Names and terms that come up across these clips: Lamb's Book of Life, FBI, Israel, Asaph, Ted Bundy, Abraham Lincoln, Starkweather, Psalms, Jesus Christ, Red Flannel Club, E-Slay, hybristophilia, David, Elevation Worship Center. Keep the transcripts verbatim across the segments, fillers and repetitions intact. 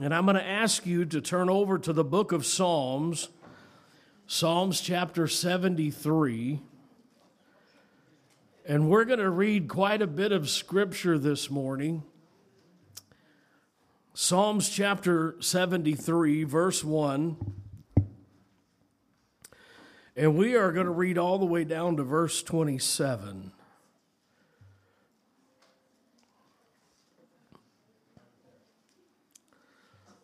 And I'm going to ask you to turn over to the book of Psalms, Psalms chapter seventy-three. And we're going to read quite a bit of scripture this morning. Psalms chapter seventy-three, verse one. And we are going to read all the way down to verse twenty-seven.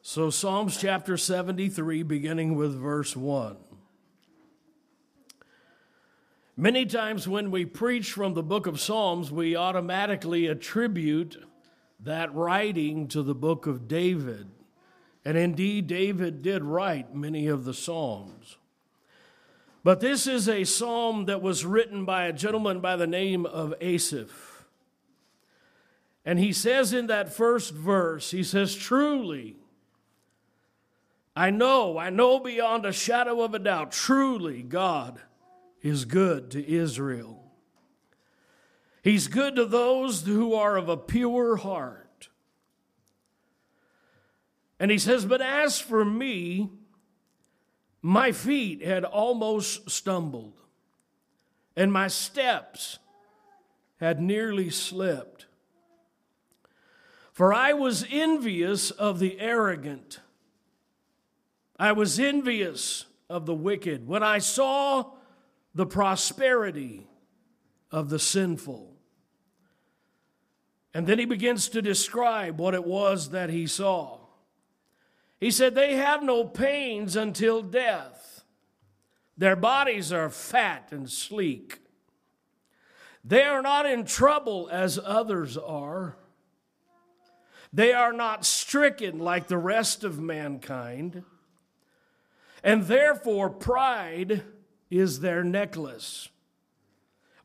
So Psalms chapter seventy-three, beginning with verse one. Many times when we preach from the book of Psalms, we automatically attribute that writing to the book of David. And indeed, David did write many of the Psalms. But this is a psalm that was written by a gentleman by the name of Asaph. And he says in that first verse, he says, "Truly, I know, I know beyond a shadow of a doubt, truly God is good to Israel. He's good to those who are of a pure heart." And he says, "But as for me, my feet had almost stumbled, and my steps had nearly slipped. For I was envious of the arrogant. I was envious of the wicked when I saw the prosperity of the sinful." And then he begins to describe what it was that he saw. He said, "They have no pains until death. Their bodies are fat and sleek. They are not in trouble as others are. They are not stricken like the rest of mankind. And therefore pride is their necklace.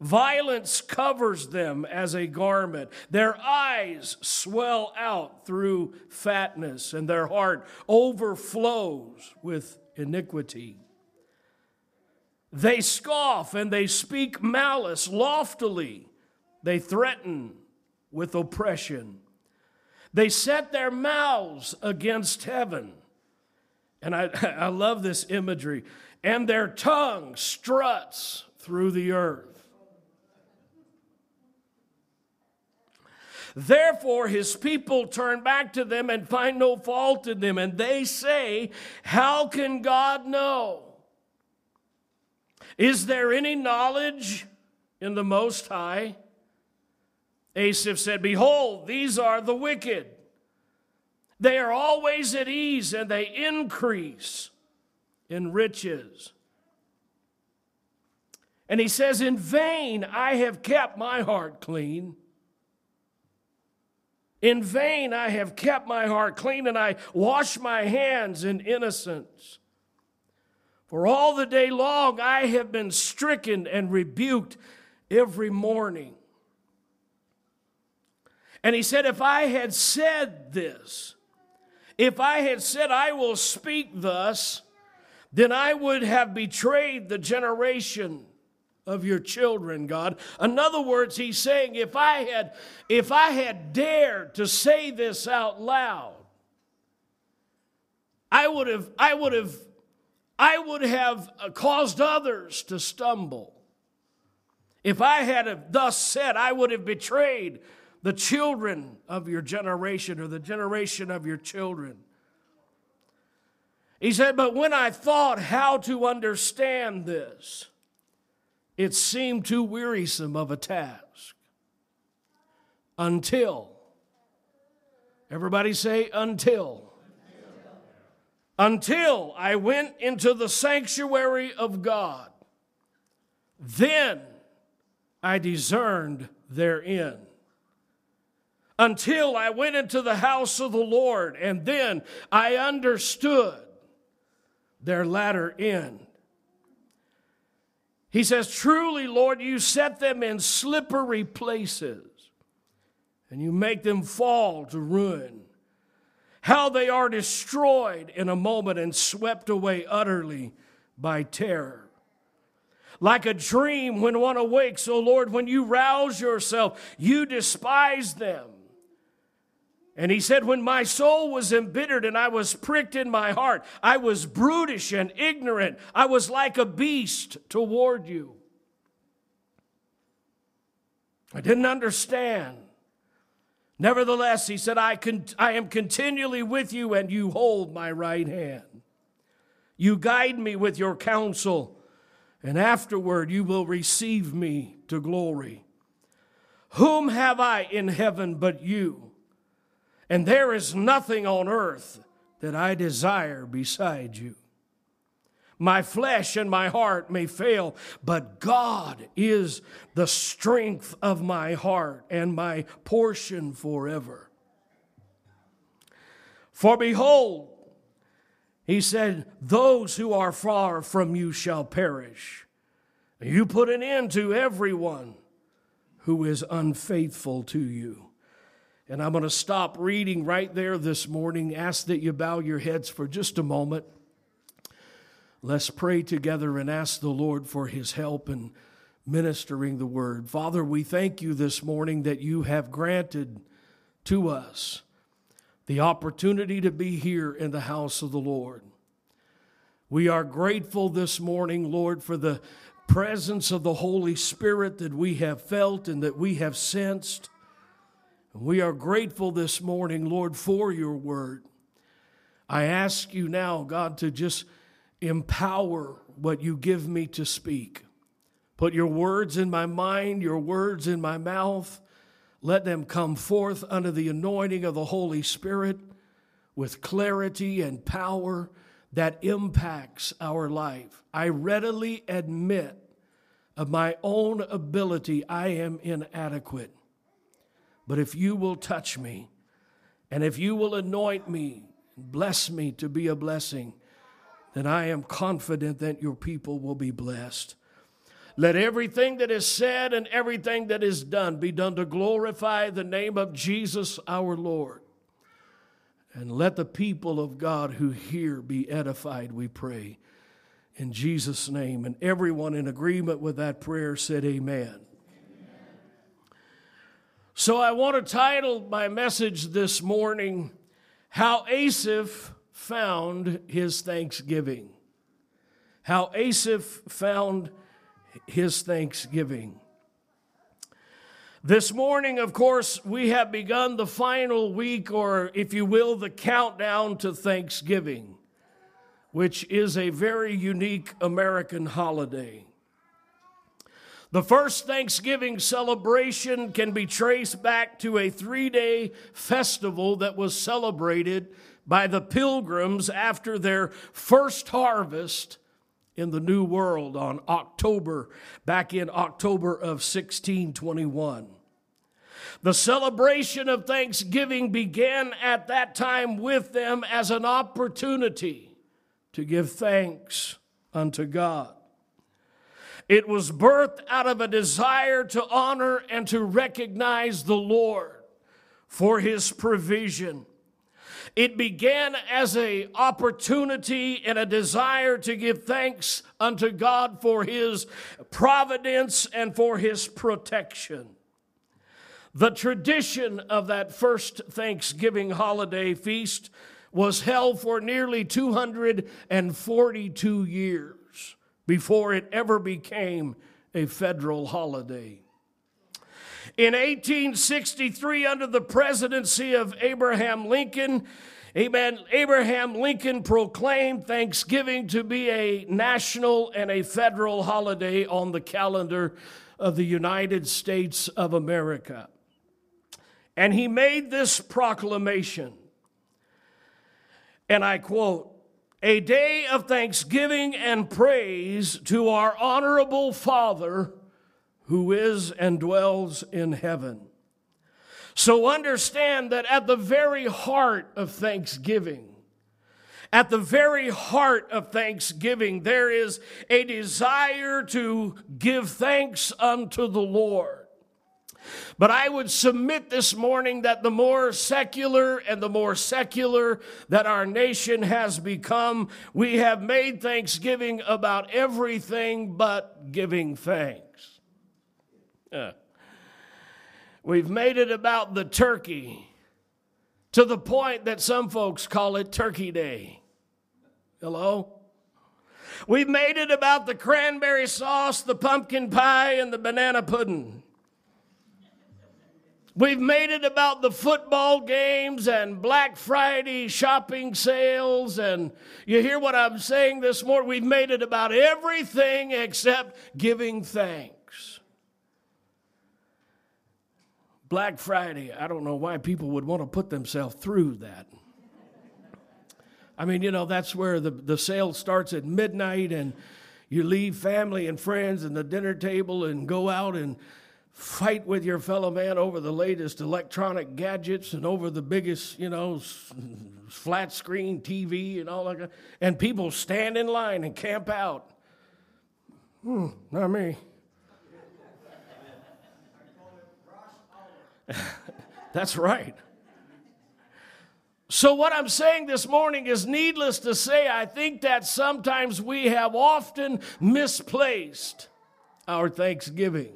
Violence covers them as a garment. Their eyes swell out through fatness, and their heart overflows with iniquity. They scoff and they speak malice loftily. They threaten with oppression. They set their mouths against heaven." And I, I love this imagery. "And their tongue struts through the earth. Therefore his people turn back to them and find no fault in them. And they say, 'How can God know? Is there any knowledge in the Most High?' Asaph said, 'Behold, these are the wicked. They are always at ease, and they increase in riches.'" And he says, "In vain I have kept my heart clean. In vain I have kept my heart clean, and I wash my hands in innocence. For all the day long I have been stricken and rebuked every morning." And he said, "If I had said this, if I had said, 'I will speak thus,' then I would have betrayed the generation of your children, God." In other words, he's saying, if I had, if I had dared to say this out loud, I would have, I would have, I would have caused others to stumble. If I had thus said, I would have betrayed the children of your generation, or the generation of your children." He said, "But when I thought how to understand this, it seemed too wearisome of a task. Until," everybody say until, "until I went into the sanctuary of God, then I discerned their end. Until I went into the house of the Lord, and then I understood their latter end." He says, "Truly, Lord, you set them in slippery places, and you make them fall to ruin. How they are destroyed in a moment and swept away utterly by terror. Like a dream when one awakes, O Lord, when you rouse yourself, you despise them. And he said, when my soul was embittered and I was pricked in my heart, I was brutish and ignorant. I was like a beast toward you. I didn't understand. Nevertheless, he said, I, con- I am continually with you, and you hold my right hand. You guide me with your counsel, and afterward you will receive me to glory. Whom have I in heaven but you? And there is nothing on earth that I desire beside you. My flesh and my heart may fail, but God is the strength of my heart and my portion forever. For behold, he said, those who are far from you shall perish. You put an end to everyone who is unfaithful to you. And I'm going to stop reading right there this morning. Ask that you bow your heads for just a moment. Let's pray together and ask the Lord for his help in ministering the word. Father, we thank you this morning that you have granted to us the opportunity to be here in the house of the Lord. We are grateful this morning, Lord, for the presence of the Holy Spirit that we have felt and that we have sensed. We are grateful this morning, Lord, for your word. I ask you now, God, to just empower what you give me to speak. Put your words in my mind, your words in my mouth. Let them come forth under the anointing of the Holy Spirit with clarity and power that impacts our life. I readily admit of my own ability I am inadequate. But if you will touch me, and if you will anoint me, bless me to be a blessing, then I am confident that your people will be blessed. Let everything that is said and everything that is done be done to glorify the name of Jesus our Lord. And let the people of God who hear be edified, we pray, in Jesus' name. And everyone in agreement with that prayer said amen. Amen. So I want to title my message this morning, How Asaph Found His Thanksgiving. How Asaph Found His Thanksgiving. This morning, of course, we have begun the final week, or if you will, the countdown to Thanksgiving, which is a very unique American holiday. The first Thanksgiving celebration can be traced back to a three-day festival that was celebrated by the pilgrims after their first harvest in the New World on October, back in October of sixteen twenty-one. The celebration of Thanksgiving began at that time with them as an opportunity to give thanks unto God. It was birthed out of a desire to honor and to recognize the Lord for his provision. It began as an opportunity and a desire to give thanks unto God for his providence and for his protection. The tradition of that first Thanksgiving holiday feast was held for nearly two hundred forty-two years before it ever became a federal holiday. In eighteen sixty-three, under the presidency of Abraham Lincoln, amen, Abraham Lincoln proclaimed Thanksgiving to be a national and a federal holiday on the calendar of the United States of America. And he made this proclamation, and I quote, "A day of thanksgiving and praise to our honorable Father, who is and dwells in heaven." So understand that at the very heart of thanksgiving, at the very heart of thanksgiving, there is a desire to give thanks unto the Lord. But I would submit this morning that the more secular and the more secular that our nation has become, we have made thanksgiving about everything but giving thanks. We've made it about the turkey to the point that some folks call it Turkey Day. Hello? We've made it about the cranberry sauce, the pumpkin pie, and the banana pudding. We've made it about the football games and Black Friday shopping sales. And you hear what I'm saying this morning? We've made it about everything except giving thanks. Black Friday, I don't know why people would want to put themselves through that. I mean, you know, that's where the, the sale starts at midnight and you leave family and friends and the dinner table and go out and fight with your fellow man over the latest electronic gadgets and over the biggest, you know, flat screen T V and all that. And people stand in line and camp out. Hmm, not me. That's right. So what I'm saying this morning is, needless to say, I think that sometimes we have often misplaced our thanksgiving.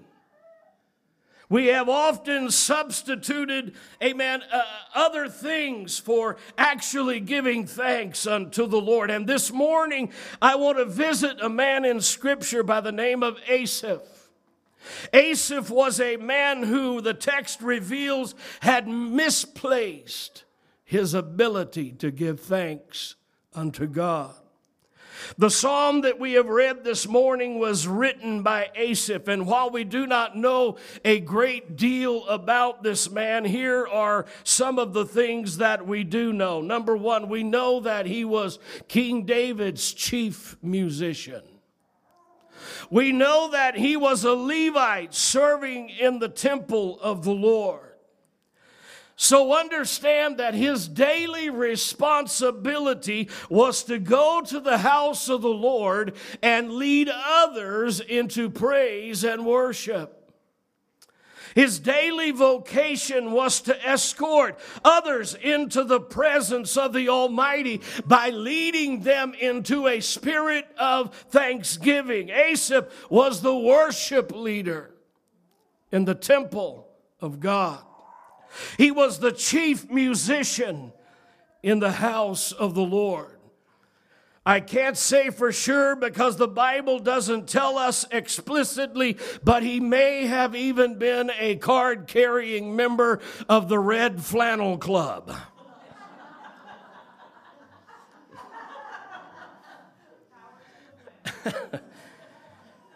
We have often substituted, amen, uh, other things for actually giving thanks unto the Lord. And this morning, I want to visit a man in Scripture by the name of Asaph. Asaph was a man who, the text reveals, had misplaced his ability to give thanks unto God. The psalm that we have read this morning was written by Asaph, and while we do not know a great deal about this man, here are some of the things that we do know. Number one, we know that he was King David's chief musician. We know that he was a Levite serving in the temple of the Lord. So understand that his daily responsibility was to go to the house of the Lord and lead others into praise and worship. His daily vocation was to escort others into the presence of the Almighty by leading them into a spirit of thanksgiving. Asaph was the worship leader in the temple of God. He was the chief musician in the house of the Lord. I can't say for sure because the Bible doesn't tell us explicitly, but he may have even been a card-carrying member of the Red Flannel Club.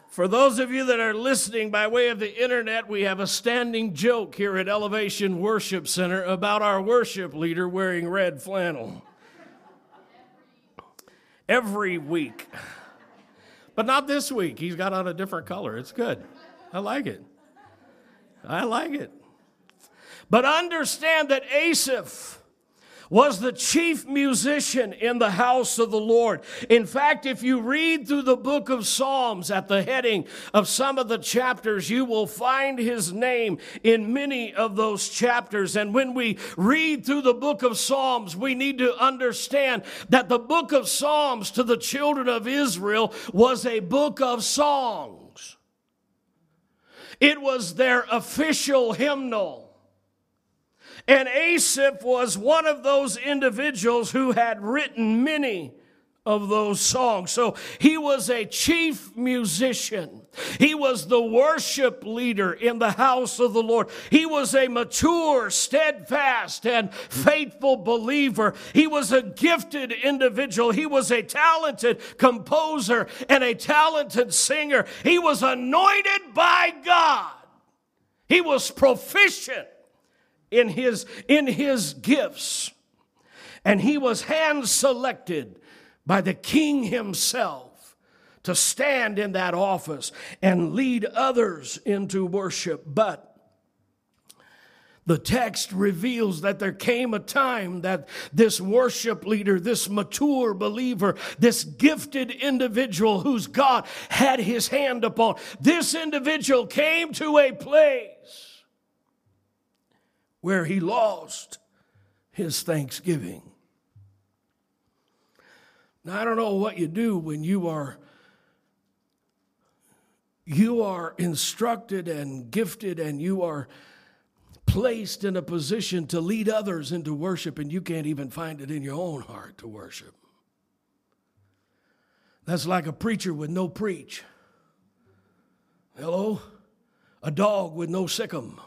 For those of you that are listening by way of the internet, we have a standing joke here at Elevation Worship Center about our worship leader wearing red flannel. Every week. But not this week. He's got on a different color. It's good. I like it. I like it. But understand that Asaph was the chief musician in the house of the Lord. In fact, if you read through the book of Psalms at the heading of some of the chapters, you will find his name in many of those chapters. And when we read through the book of Psalms, we need to understand that the book of Psalms to the children of Israel was a book of songs. It was their official hymnal. And Asaph was one of those individuals who had written many of those songs. So he was a chief musician. He was the worship leader in the house of the Lord. He was a mature, steadfast, and faithful believer. He was a gifted individual. He was a talented composer and a talented singer. He was anointed by God. He was proficient in his, in his gifts. And he was hand-selected by the king himself to stand in that office and lead others into worship. But the text reveals that there came a time that this worship leader, this mature believer, this gifted individual whose God had his hand upon, this individual came to a place where he lost his thanksgiving. Now, I don't know what you do when you are you are instructed and gifted and you are placed in a position to lead others into worship, and you can't even find it in your own heart to worship. That's like a preacher with no preach. Hello? A dog with no sickum.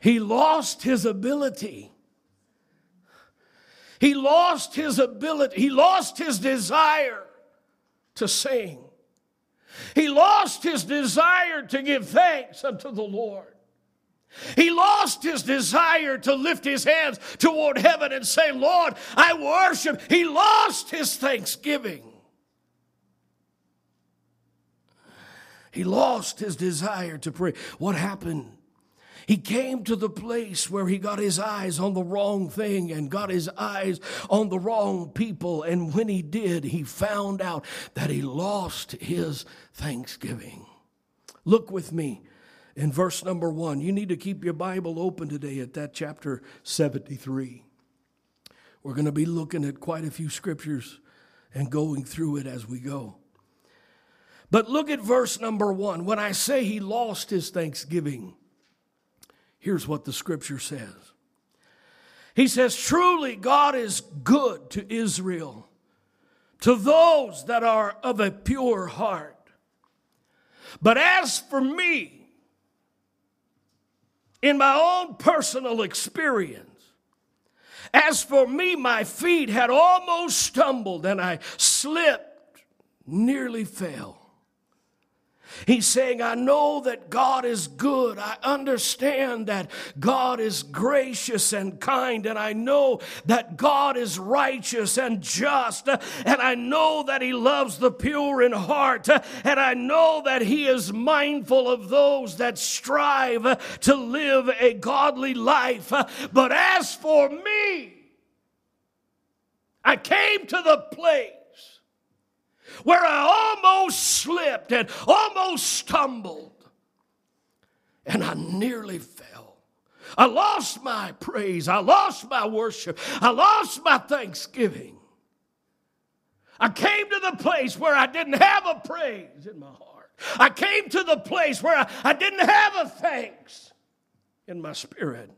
He lost his ability. He lost his ability. He lost his desire to sing. He lost his desire to give thanks unto the Lord. He lost his desire to lift his hands toward heaven and say, Lord, I worship. He lost his thanksgiving. He lost his desire to pray. What happened? He came to the place where he got his eyes on the wrong thing and got his eyes on the wrong people. And when he did, he found out that he lost his thanksgiving. Look with me in verse number one. You need to keep your Bible open today at that chapter seventy-three. We're going to be looking at quite a few scriptures and going through it as we go. But look at verse number one. When I say he lost his thanksgiving, here's what the scripture says. He says, truly God is good to Israel, to those that are of a pure heart. But as for me, in my own personal experience, as for me, my feet had almost stumbled and I slipped, nearly fell. He's saying, I know that God is good. I understand that God is gracious and kind. And I know that God is righteous and just. And I know that he loves the pure in heart. And I know that he is mindful of those that strive to live a godly life. But as for me, I came to the place where I almost slipped and almost stumbled, and I nearly fell. I lost my praise. I lost my worship. I lost my thanksgiving. I came to the place where I didn't have a praise in my heart. I came to the place where I, I didn't have a thanks in my spirit.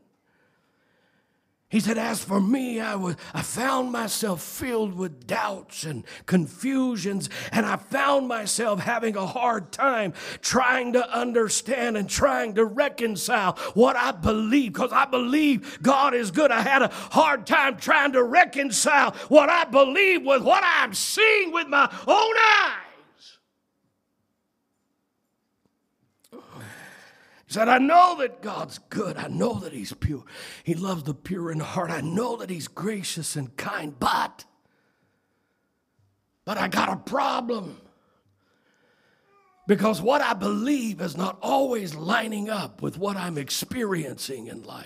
He said, as for me, I was, I found myself filled with doubts and confusions, and I found myself having a hard time trying to understand and trying to reconcile what I believe, because I believe God is good. I had a hard time trying to reconcile what I believe with what I'm seeing with my own eyes. He said, I know that God's good. I know that he's pure. He loves the pure in heart. I know that he's gracious and kind, but, but I got a problem because what I believe is not always lining up with what I'm experiencing in life.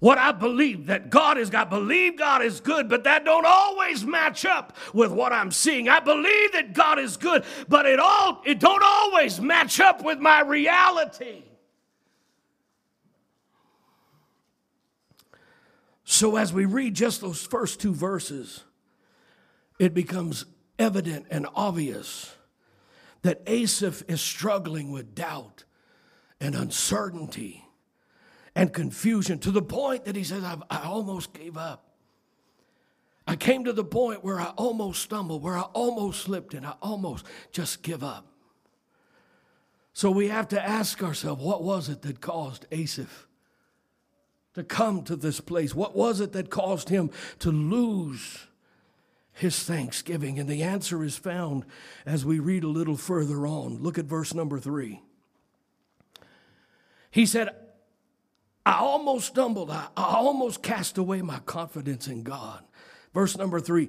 What I believe that God is, I believe God is good, but that don't always match up with what I'm seeing. I believe that God is good, but it all it don't always match up with my reality. So as we read just those first two verses, it becomes evident and obvious that Asaph is struggling with doubt and uncertainty and confusion to the point that he says, I've, I almost gave up. I came to the point where I almost stumbled, where I almost slipped, and I almost just give up. So we have to ask ourselves, what was it that caused Asaph to come to this place? What was it that caused him to lose his thanksgiving? And the answer is found as we read a little further on. Look at verse number three. He said, I almost stumbled. I, I almost cast away my confidence in God. Verse number three,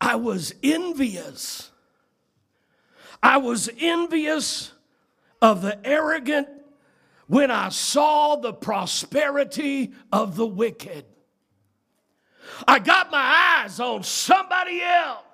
I was envious. I was envious of the arrogant when I saw the prosperity of the wicked. I got my eyes on somebody else.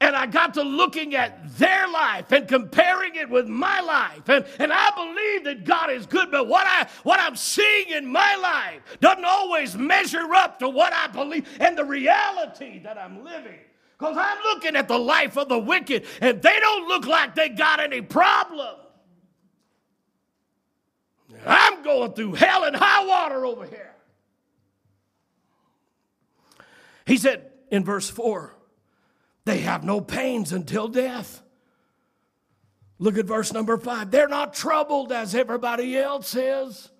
And I got to looking at their life and comparing it with my life. And, and I believe that God is good, but what, I, what I'm seeing in my life doesn't always measure up to what I believe and the reality that I'm living. Because I'm looking at the life of the wicked, and they don't look like they got any problem. I'm going through hell and high water over here. He said in verse four, they have no pains until death. Look at verse number five. They're not troubled as everybody else is.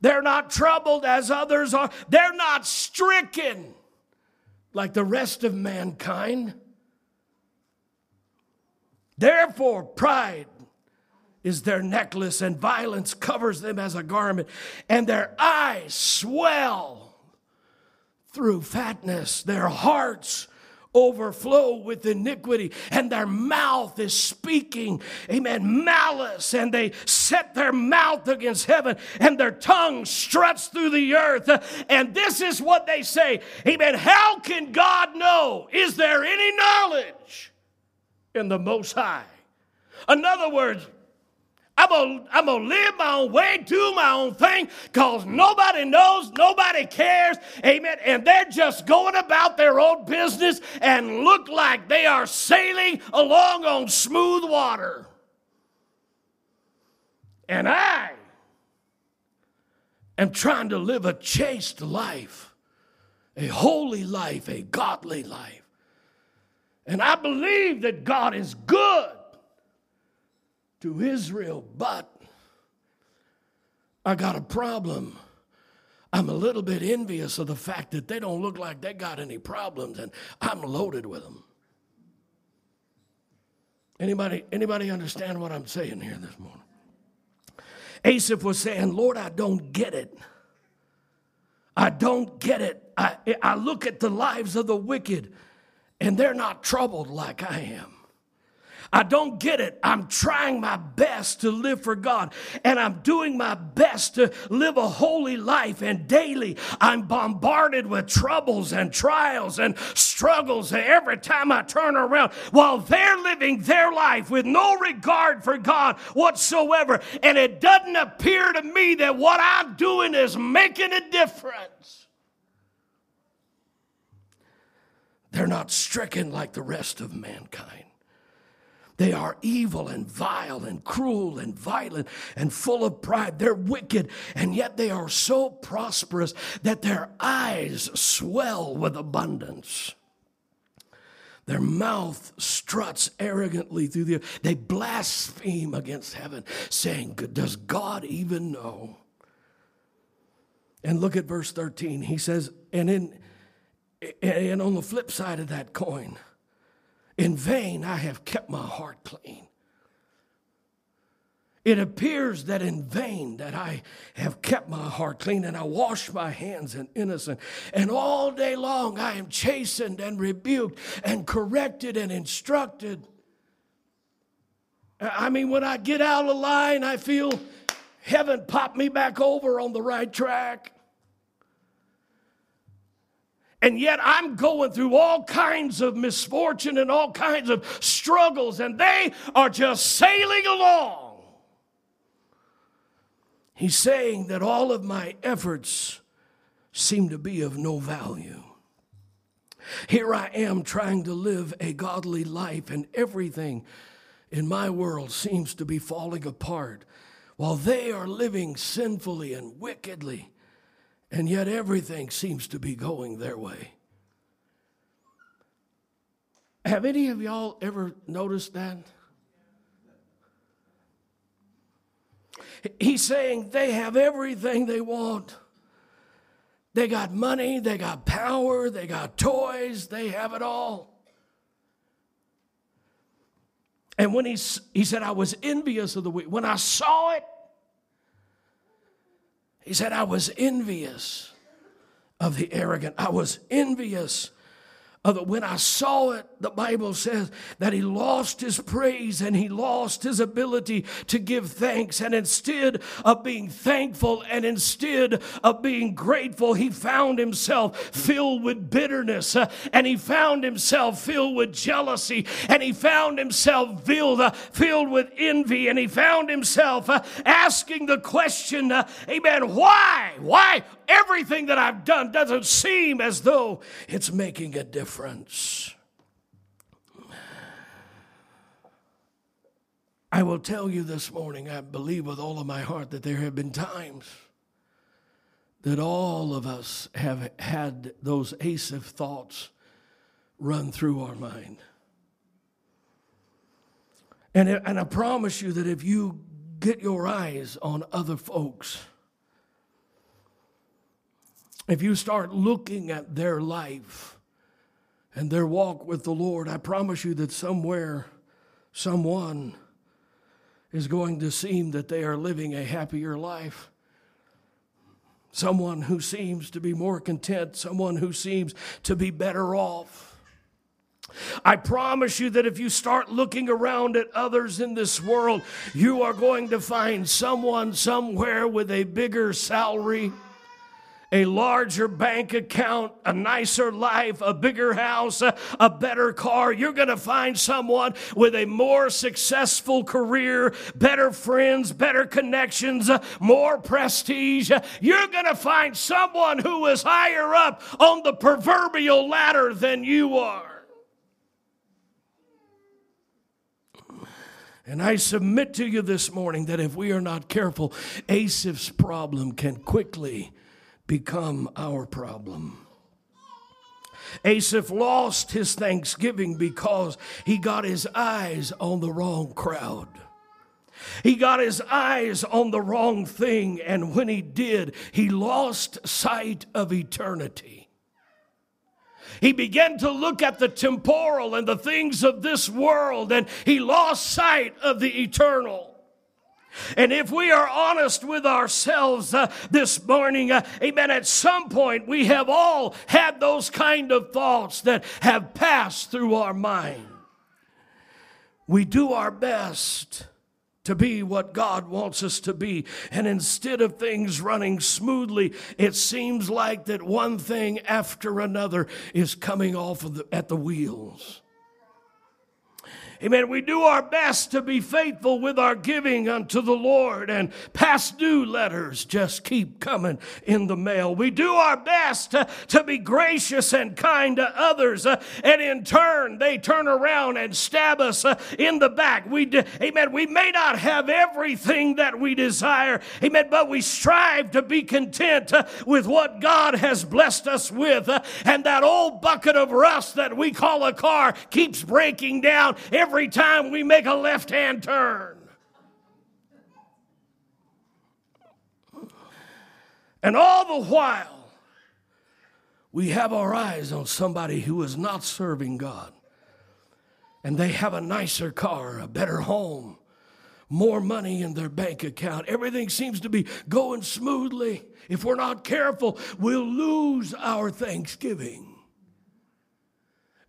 They're not troubled as others are. They're not stricken like the rest of mankind. Therefore, pride is their necklace, and violence covers them as a garment, and their eyes swell through fatness. Their hearts overflow with iniquity, and their mouth is speaking, amen, malice, and they set their mouth against heaven, and their tongue struts through the earth. And this is what they say, amen, how can God know? Is there any knowledge in the Most High? In other words, I'm gonna, I'm gonna live my own way, do my own thing, because nobody knows, nobody cares, amen, and they're just going about their own business and look like they are sailing along on smooth water. And I am trying to live a chaste life, a holy life, a godly life, and I believe that God is good to Israel, but I got a problem. I'm a little bit envious of the fact that they don't look like they got any problems, and I'm loaded with them. Anybody, anybody understand what I'm saying here this morning? Asaph was saying, Lord, I don't get it. I don't get it. I, I look at the lives of the wicked, and they're not troubled like I am. I don't get it. I'm trying my best to live for God, and I'm doing my best to live a holy life, and daily I'm bombarded with troubles and trials and struggles every time I turn around, while they're living their life with no regard for God whatsoever, and it doesn't appear to me that what I'm doing is making a difference. They're not stricken like the rest of mankind. They are evil and vile and cruel and violent and full of pride. They're wicked, and yet they are so prosperous that their eyes swell with abundance. Their mouth struts arrogantly through the earth. They blaspheme against heaven, saying, does God even know? And look at verse thirteen. He says, and, in, and on the flip side of that coin, in vain I have kept my heart clean. It appears that in vain that I have kept my heart clean, and I wash my hands in innocence. And all day long I am chastened and rebuked and corrected and instructed. I mean, when I get out of line, I feel heaven pop me back over on the right track. And yet I'm going through all kinds of misfortune and all kinds of struggles, and they are just sailing along. He's saying that all of my efforts seem to be of no value. Here I am trying to live a godly life, and everything in my world seems to be falling apart, while they are living sinfully and wickedly. And yet everything seems to be going their way. Have any of y'all ever noticed that? He's saying they have everything they want. They got money, they got power, they got toys, they have it all. And when he, he said, I was envious of the wicked. When I saw it, he said, I was envious of the arrogant. I was envious of the, when I saw it, the Bible says that he lost his praise and he lost his ability to give thanks. And instead of being thankful and instead of being grateful, he found himself filled with bitterness, uh, and he found himself filled with jealousy, and he found himself filled, uh, filled with envy, and he found himself uh, asking the question, uh, amen, why? Why everything that I've done doesn't seem as though it's making a difference? difference. I will tell you this morning, I believe with all of my heart that there have been times that all of us have had those Asaph thoughts run through our mind. And, and I promise you that if you get your eyes on other folks, if you start looking at their life and their walk with the Lord, I promise you that somewhere, someone is going to seem that they are living a happier life. Someone who seems to be more content, someone who seems to be better off. I promise you that if you start looking around at others in this world, you are going to find someone somewhere with a bigger salary, a larger bank account, a nicer life, a bigger house, a, a better car. You're going to find someone with a more successful career, better friends, better connections, more prestige. You're going to find someone who is higher up on the proverbial ladder than you are. And I submit to you this morning that if we are not careful, Asaph's problem can quickly become our problem. Asaph lost his thanksgiving because he got his eyes on the wrong crowd. He got his eyes on the wrong thing, and when he did, he lost sight of eternity. He began to look at the temporal and the things of this world, and he lost sight of the eternal. And if we are honest with ourselves uh, this morning, uh, amen, at some point we have all had those kind of thoughts that have passed through our mind. We do our best to be what God wants us to be, and instead of things running smoothly, it seems like that one thing after another is coming off of the, at the wheels. Amen. We do our best to be faithful with our giving unto the Lord, and past due letters just keep coming in the mail. We do our best to, to be gracious and kind to others, uh, and in turn, they turn around and stab us uh, in the back. We do, amen. We may not have everything that we desire, amen, but we strive to be content uh, with what God has blessed us with, uh, and that old bucket of rust that we call a car keeps breaking down every Every time we make a left-hand turn. And all the while, we have our eyes on somebody who is not serving God. And they have a nicer car, a better home, more money in their bank account. Everything seems to be going smoothly. If we're not careful, we'll lose our thanksgiving.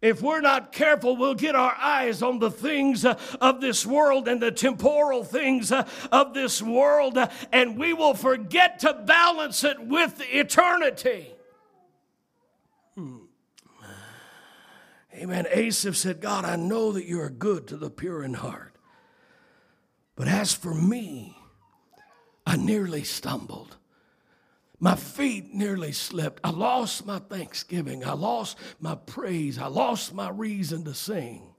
If we're not careful, we'll get our eyes on the things of this world and the temporal things of this world, and we will forget to balance it with eternity. Hmm. Amen. Asaph said, God, I know that you are good to the pure in heart, but as for me, I nearly stumbled. My feet nearly slipped. I lost my thanksgiving. I lost my praise. I lost my reason to sing.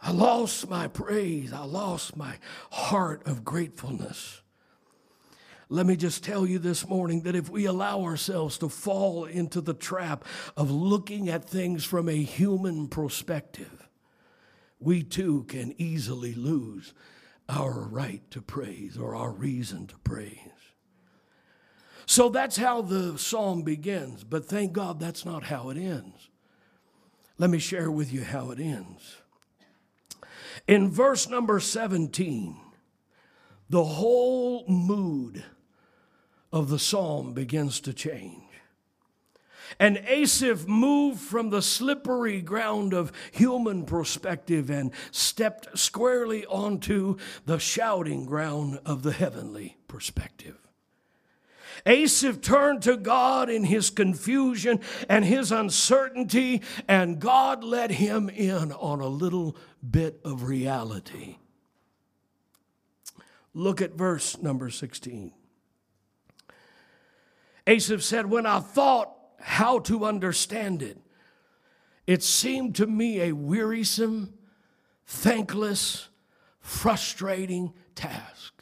I lost my praise. I lost my heart of gratefulness. Let me just tell you this morning that if we allow ourselves to fall into the trap of looking at things from a human perspective, we too can easily lose our right to praise or our reason to praise. So that's how the psalm begins, but thank God that's not how it ends. Let me share with you how it ends. In verse number seventeen, the whole mood of the psalm begins to change. And Asaph moved from the slippery ground of human perspective and stepped squarely onto the shouting ground of the heavenly perspective. Asaph turned to God in his confusion and his uncertainty, and God let him in on a little bit of reality. Look at verse number sixteen. Asaph said, when I thought how to understand it, It seemed to me a wearisome, thankless, frustrating task.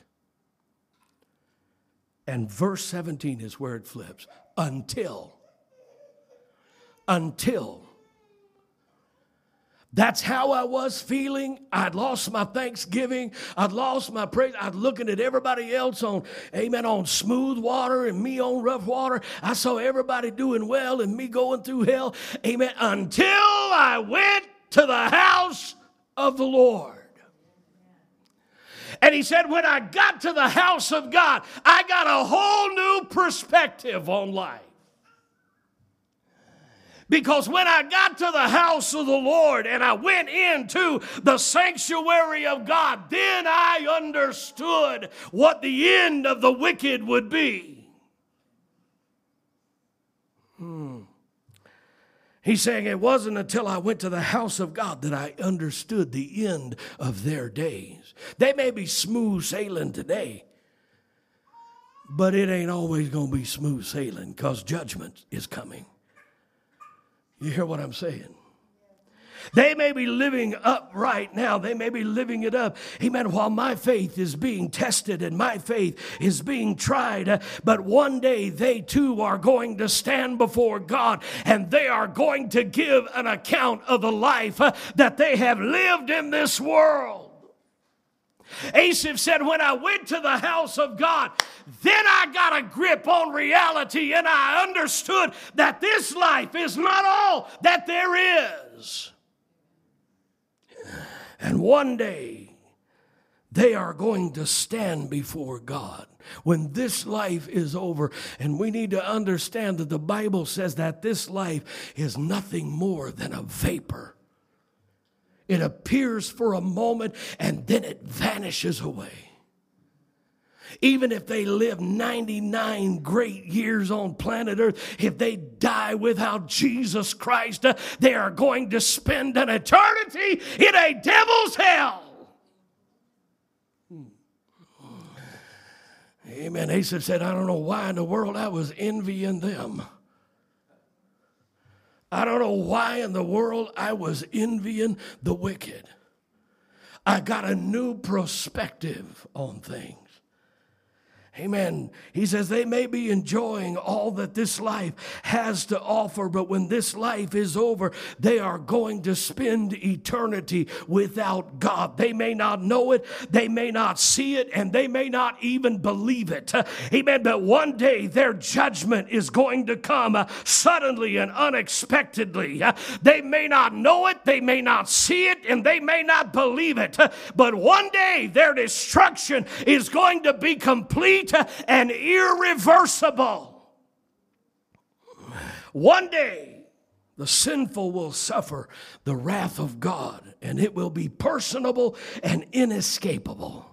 And verse seventeen is where it flips. Until. Until. That's how I was feeling. I'd lost my thanksgiving. I'd lost my praise. I'd looking at everybody else on, amen, on smooth water and me on rough water. I saw everybody doing well and me going through hell, amen, until I went to the house of the Lord. And he said, when I got to the house of God, I got a whole new perspective on life. Because when I got to the house of the Lord and I went into the sanctuary of God, then I understood what the end of the wicked would be. Hmm. He's saying it wasn't until I went to the house of God that I understood the end of their days. They may be smooth sailing today, but it ain't always going to be smooth sailing because judgment is coming. You hear what I'm saying? They may be living up right now. They may be living it up. Amen. While my faith is being tested and my faith is being tried. But one day they too are going to stand before God. And they are going to give an account of the life that they have lived in this world. Asaph said, when I went to the house of God, then I got a grip on reality and I understood that this life is not all that there is. And one day, they are going to stand before God when this life is over. And we need to understand that the Bible says that this life is nothing more than a vapor. It appears for a moment and then it vanishes away. Even if they live ninety-nine great years on planet Earth, if they die without Jesus Christ, uh, they are going to spend an eternity in a devil's hell. Amen. Asa said, I don't know why in the world I was envying them. I don't know why in the world I was envying the wicked. I got a new perspective on things. Amen. He says they may be enjoying all that this life has to offer, but when this life is over, they are going to spend eternity without God. They may not know it, they may not see it, and they may not even believe it. Amen. But one day their judgment is going to come suddenly and unexpectedly. They may not know it, they may not see it, and they may not believe it. But one day their destruction is going to be complete and irreversible. One day, the sinful will suffer the wrath of God, and it will be personable and inescapable.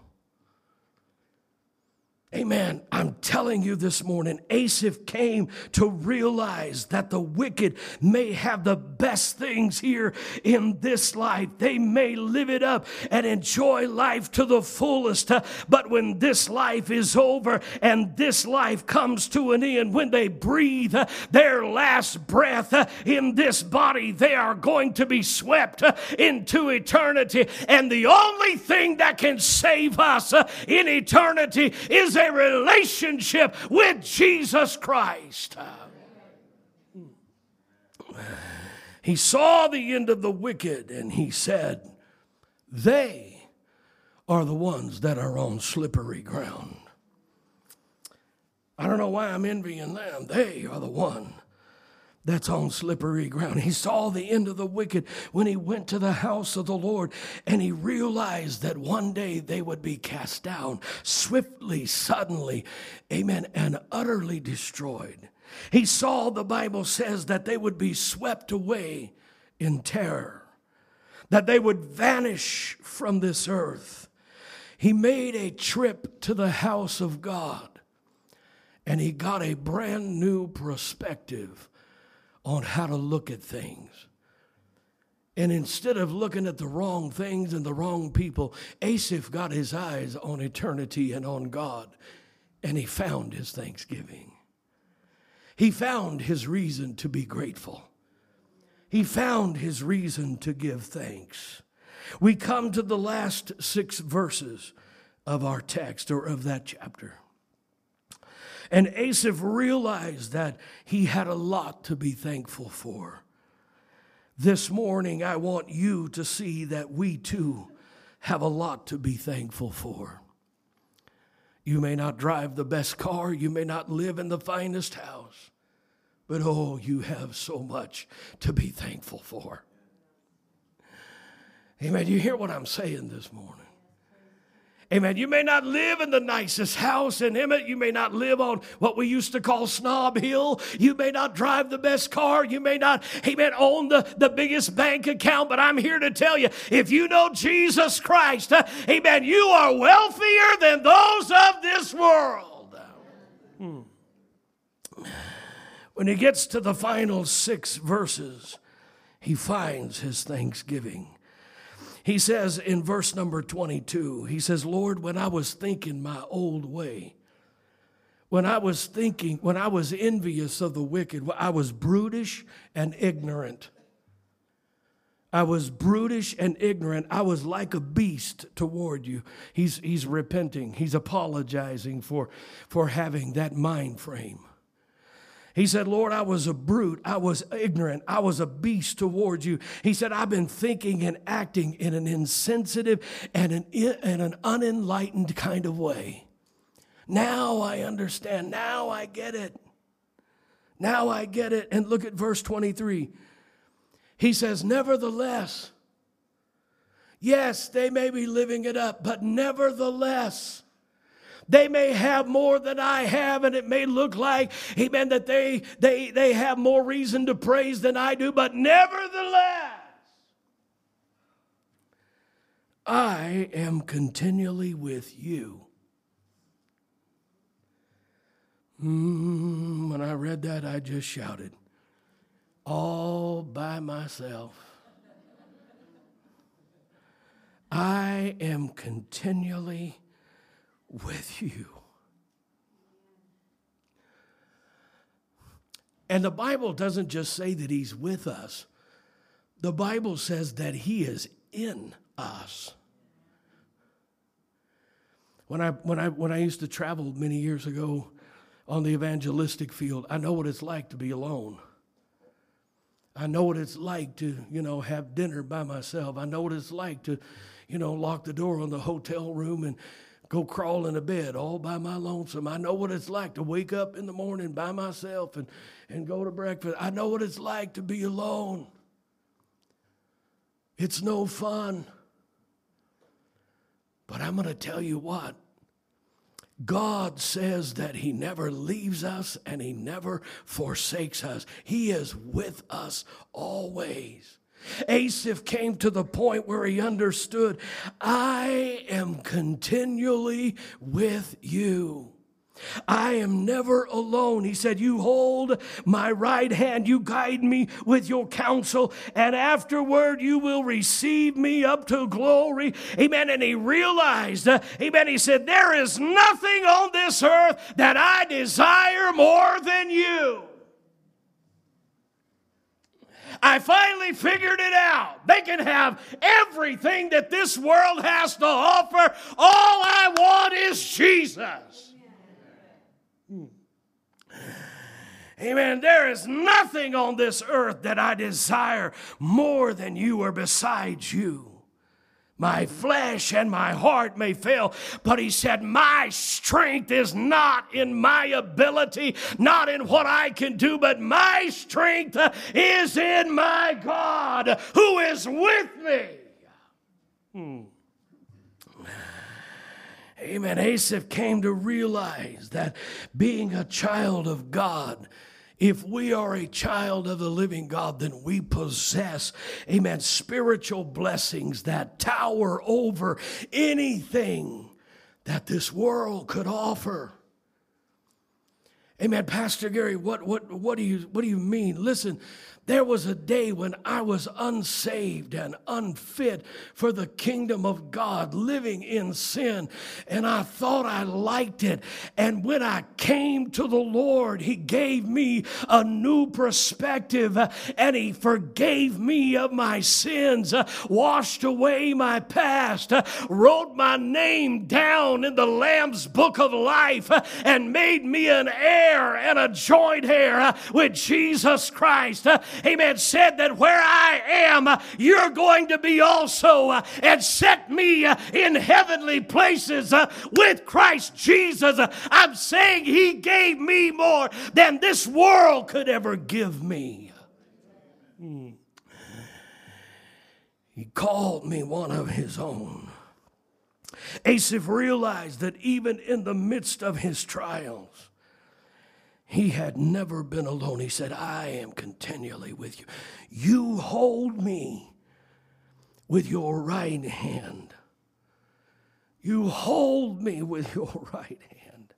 Amen. I'm telling you this morning, Asaph came to realize that the wicked may have the best things here in this life. They may live it up and enjoy life to the fullest. But when this life is over and this life comes to an end, when they breathe their last breath in this body, they are going to be swept into eternity. And the only thing that can save us in eternity is a relationship with Jesus Christ. He saw the end of the wicked and he said, they are the ones that are on slippery ground. I don't know why I'm envying them. They are the one that's on slippery ground. He saw the end of the wicked when he went to the house of the Lord, and he realized that one day they would be cast down swiftly, suddenly, amen, and utterly destroyed. He saw, the Bible says, that they would be swept away in terror, that they would vanish from this earth. He made a trip to the house of God, and he got a brand new perspective on how to look at things. And instead of looking at the wrong things and the wrong people, Asaph got his eyes on eternity and on God, and he found his thanksgiving. He found his reason to be grateful. He found his reason to give thanks. We come to the last six verses of our text, or of that chapter. And Asaph realized that he had a lot to be thankful for. This morning, I want you to see that we too have a lot to be thankful for. You may not drive the best car, you may not live in the finest house, but oh, you have so much to be thankful for. Amen. You hear what I'm saying this morning? Amen. You may not live in the nicest house in Emmett. You may not live on what we used to call Snob Hill. You may not drive the best car. You may not, amen, own the, the biggest bank account. But I'm here to tell you, if you know Jesus Christ, uh, amen, you are wealthier than those of this world. Hmm. When he gets to the final six verses, he finds his thanksgiving. He says in verse number twenty-two, he says, Lord, when I was thinking my old way, when I was thinking, when I was envious of the wicked, I was brutish and ignorant. I was brutish and ignorant. I was like a beast toward you. He's, he's repenting. He's apologizing for, for having that mind frame. He said, Lord, I was a brute. I was ignorant. I was a beast towards you. He said, I've been thinking and acting in an insensitive and an, and an unenlightened kind of way. Now I understand. Now I get it. Now I get it. And look at verse twenty-three. He says, nevertheless, yes, they may be living it up, but nevertheless, they may have more than I have, and it may look like, amen, that they, they, they have more reason to praise than I do, but nevertheless, I am continually with you. Mm, when I read that, I just shouted, all by myself. I am continually with you. And the Bible doesn't just say that he's with us. The Bible says that he is in us. When I when I when I used to travel many years ago on the evangelistic field, I know what it's like to be alone. I know what it's like to, you know, have dinner by myself. I know what it's like to, you know, lock the door on the hotel room and go crawl in a bed all by my lonesome. I know what it's like to wake up in the morning by myself and, and go to breakfast. I know what it's like to be alone. It's no fun. But I'm going to tell you what. God says that he never leaves us and he never forsakes us. He is with us always. Asaph came to the point where he understood, I am continually with you. I am never alone. He said, you hold my right hand. You guide me with your counsel. And afterward, you will receive me up to glory. Amen. And he realized, uh, amen, he said, there is nothing on this earth that I desire more than you. I finally figured it out. They can have everything that this world has to offer. All I want is Jesus. Amen. Amen. There is nothing on this earth that I desire more than you or besides you. My flesh and my heart may fail, but he said, my strength is not in my ability, not in what I can do, but my strength is in my God who is with me. Hmm. Amen. Asaph came to realize that being a child of God, if we are a child of the living God, then we possess, amen, spiritual blessings that tower over anything that this world could offer. Amen. Pastor Gary, what what what do you what do you mean? Listen, There was a day when I was unsaved and unfit for the kingdom of God, living in sin, and I thought I liked it. And when I came to the Lord, He gave me a new perspective, and He forgave me of my sins, washed away my past, wrote my name down in the Lamb's Book of Life, and made me an heir and a joint heir with Jesus Christ. Amen. Said that where I am, you're going to be also, and set me in heavenly places with Christ Jesus. I'm saying He gave me more than this world could ever give me. Hmm. He called me one of His own. Asaph realized that even in the midst of his trials, he had never been alone. He said, I am continually with you. You hold me with your right hand. You hold me with your right hand.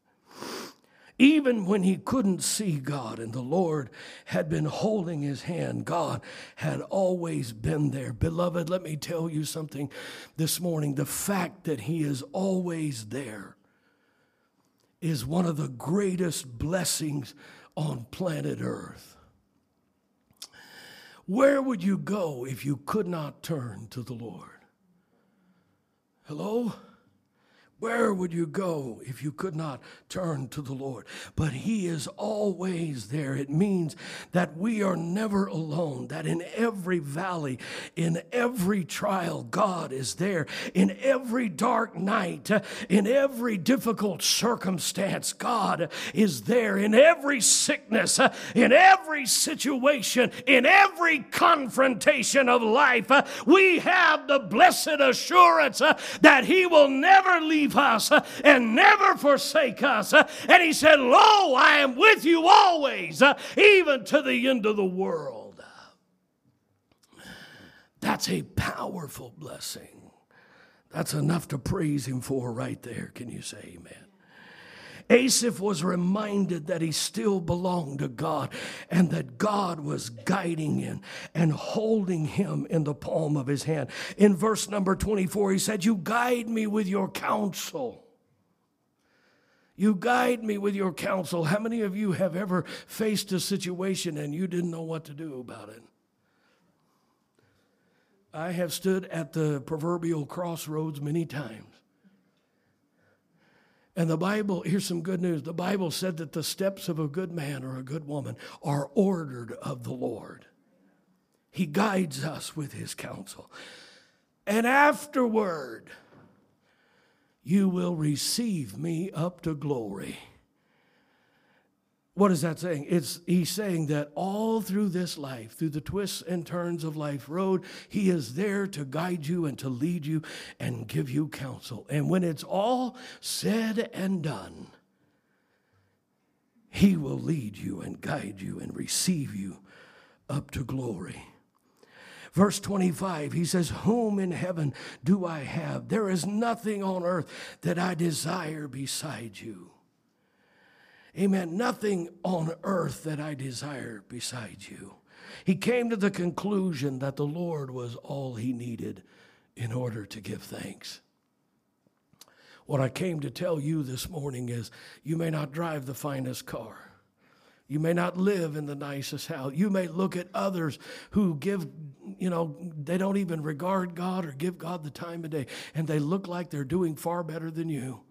Even when he couldn't see God and the Lord had been holding His hand, God had always been there. Beloved, let me tell you something this morning. The fact that He is always there is one of the greatest blessings on planet Earth. Where would you go if you could not turn to the Lord? Hello? Where would you go if you could not turn to the Lord? But He is always there. It means that we are never alone, that in every valley, in every trial, God is there. In every dark night, in every difficult circumstance, God is there. In every sickness, in every situation, in every confrontation of life, we have the blessed assurance that He will never leave us and never forsake us. And He said, lo, I am with you always, even to the end of the world. That's a powerful blessing. That's enough to praise Him for right there. Can you say amen? Asaph was reminded that he still belonged to God and that God was guiding him and holding him in the palm of His hand. In verse number twenty-four, he said, you guide me with your counsel. You guide me with your counsel. How many of you have ever faced a situation and you didn't know what to do about it? I have stood at the proverbial crossroads many times. And the Bible, here's some good news. The Bible said that the steps of a good man or a good woman are ordered of the Lord. He guides us with His counsel. And afterward, you will receive me up to glory. What is that saying? It's He's saying that all through this life, through the twists and turns of life road, He is there to guide you and to lead you and give you counsel. And when it's all said and done, He will lead you and guide you and receive you up to glory. Verse twenty-five, he says, whom in heaven do I have? There is nothing on earth that I desire beside you. Amen. Nothing on earth that I desire besides you. He came to the conclusion that the Lord was all he needed in order to give thanks. What I came to tell you this morning is you may not drive the finest car. You may not live in the nicest house. You may look at others who give, you know, they don't even regard God or give God the time of day, and they look like they're doing far better than you.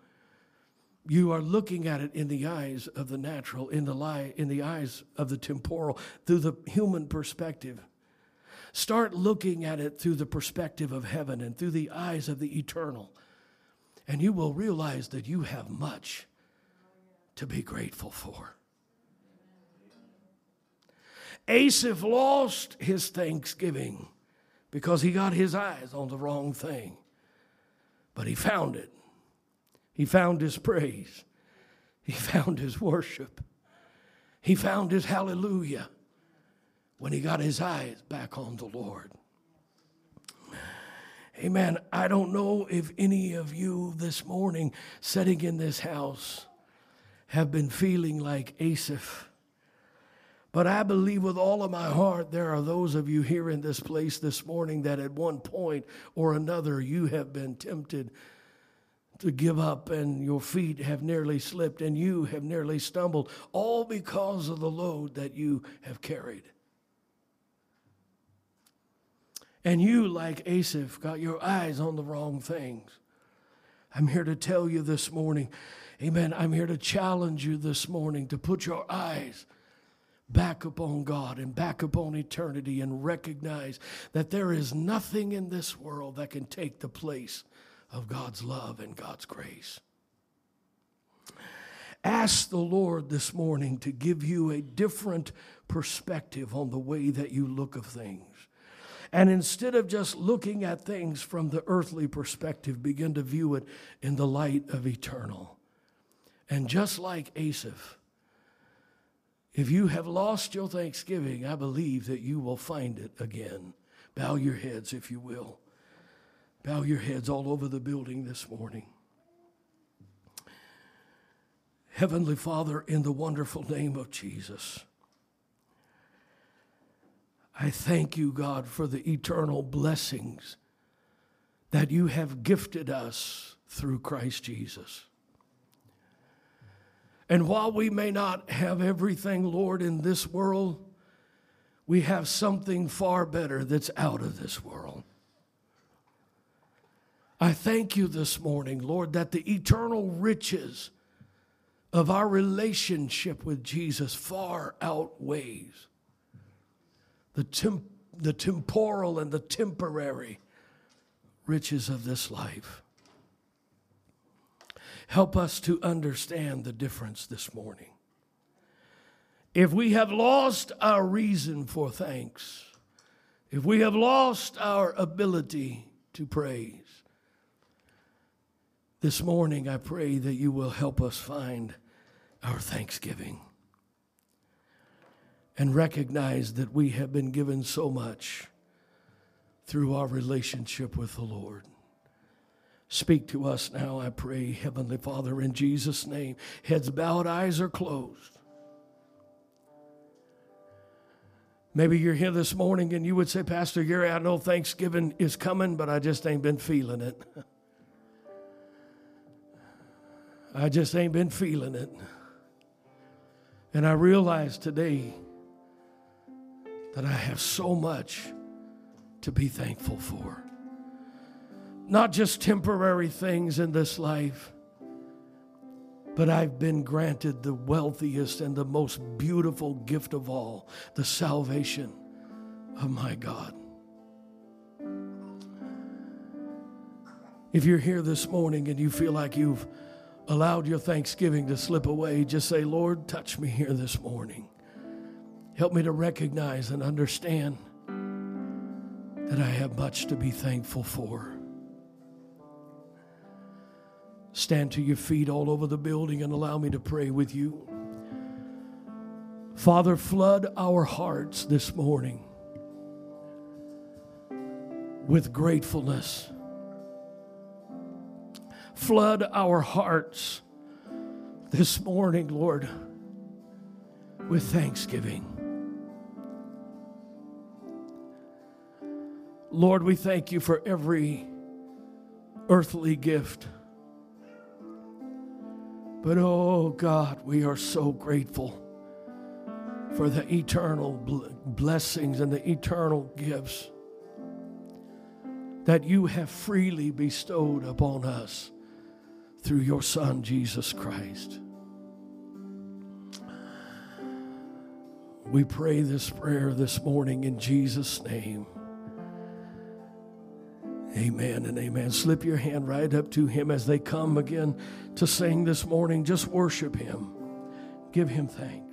You are looking at it in the eyes of the natural, in the lie, in the eyes of the temporal, through the human perspective. Start looking at it through the perspective of heaven and through the eyes of the eternal, and you will realize that you have much to be grateful for. Asaph lost his thanksgiving because he got his eyes on the wrong thing, but he found it. He found his praise. He found his worship. He found his hallelujah when he got his eyes back on the Lord. Amen. I don't know if any of you this morning sitting in this house have been feeling like Asaph, But I believe with all of my heart there are those of you here in this place this morning that at one point or another you have been tempted to give up, and your feet have nearly slipped and you have nearly stumbled, all because of the load that you have carried. And you, like Asaph, got your eyes on the wrong things. I'm here to tell you this morning, amen, I'm here to challenge you this morning to put your eyes back upon God and back upon eternity, and recognize that there is nothing in this world that can take the place of God's love and God's grace. Ask the Lord this morning to give you a different perspective on the way that you look of things. And instead of just looking at things from the earthly perspective, begin to view it in the light of eternal. And just like Asaph, if you have lost your thanksgiving, I believe that you will find it again. Bow your heads, if you will. Bow your heads all over the building this morning. Heavenly Father, in the wonderful name of Jesus, I thank you, God, for the eternal blessings that you have gifted us through Christ Jesus. And while we may not have everything, Lord, in this world, we have something far better that's out of this world. I thank you this morning, Lord, that the eternal riches of our relationship with Jesus far outweighs the temp- the temporal and the temporary riches of this life. Help us to understand the difference this morning. If we have lost our reason for thanks, if we have lost our ability to praise, this morning I pray that you will help us find our thanksgiving and recognize that we have been given so much through our relationship with the Lord. Speak to us now, I pray, Heavenly Father, in Jesus' name. Heads bowed, eyes are closed. Maybe you're here this morning and you would say, Pastor Gary, I know Thanksgiving is coming, but I just ain't been feeling it. I just ain't been feeling it. And I realize today that I have so much to be thankful for. Not just temporary things in this life, but I've been granted the wealthiest and the most beautiful gift of all, the salvation of my God. If you're here this morning and you feel like you've allowed your thanksgiving to slip away, just say, Lord, touch me here this morning. Help me to recognize and understand that I have much to be thankful for. Stand to your feet all over the building and allow me to pray with you. Father, flood our hearts this morning with gratefulness. Flood our hearts this morning, Lord, with thanksgiving. Lord, we thank you for every earthly gift. But, oh, God, we are so grateful for the eternal bl- blessings and the eternal gifts that you have freely bestowed upon us through your Son, Jesus Christ. We pray this prayer this morning in Jesus' name. Amen and amen. Slip your hand right up to him as they come again to sing this morning. Just worship him. Give him thanks.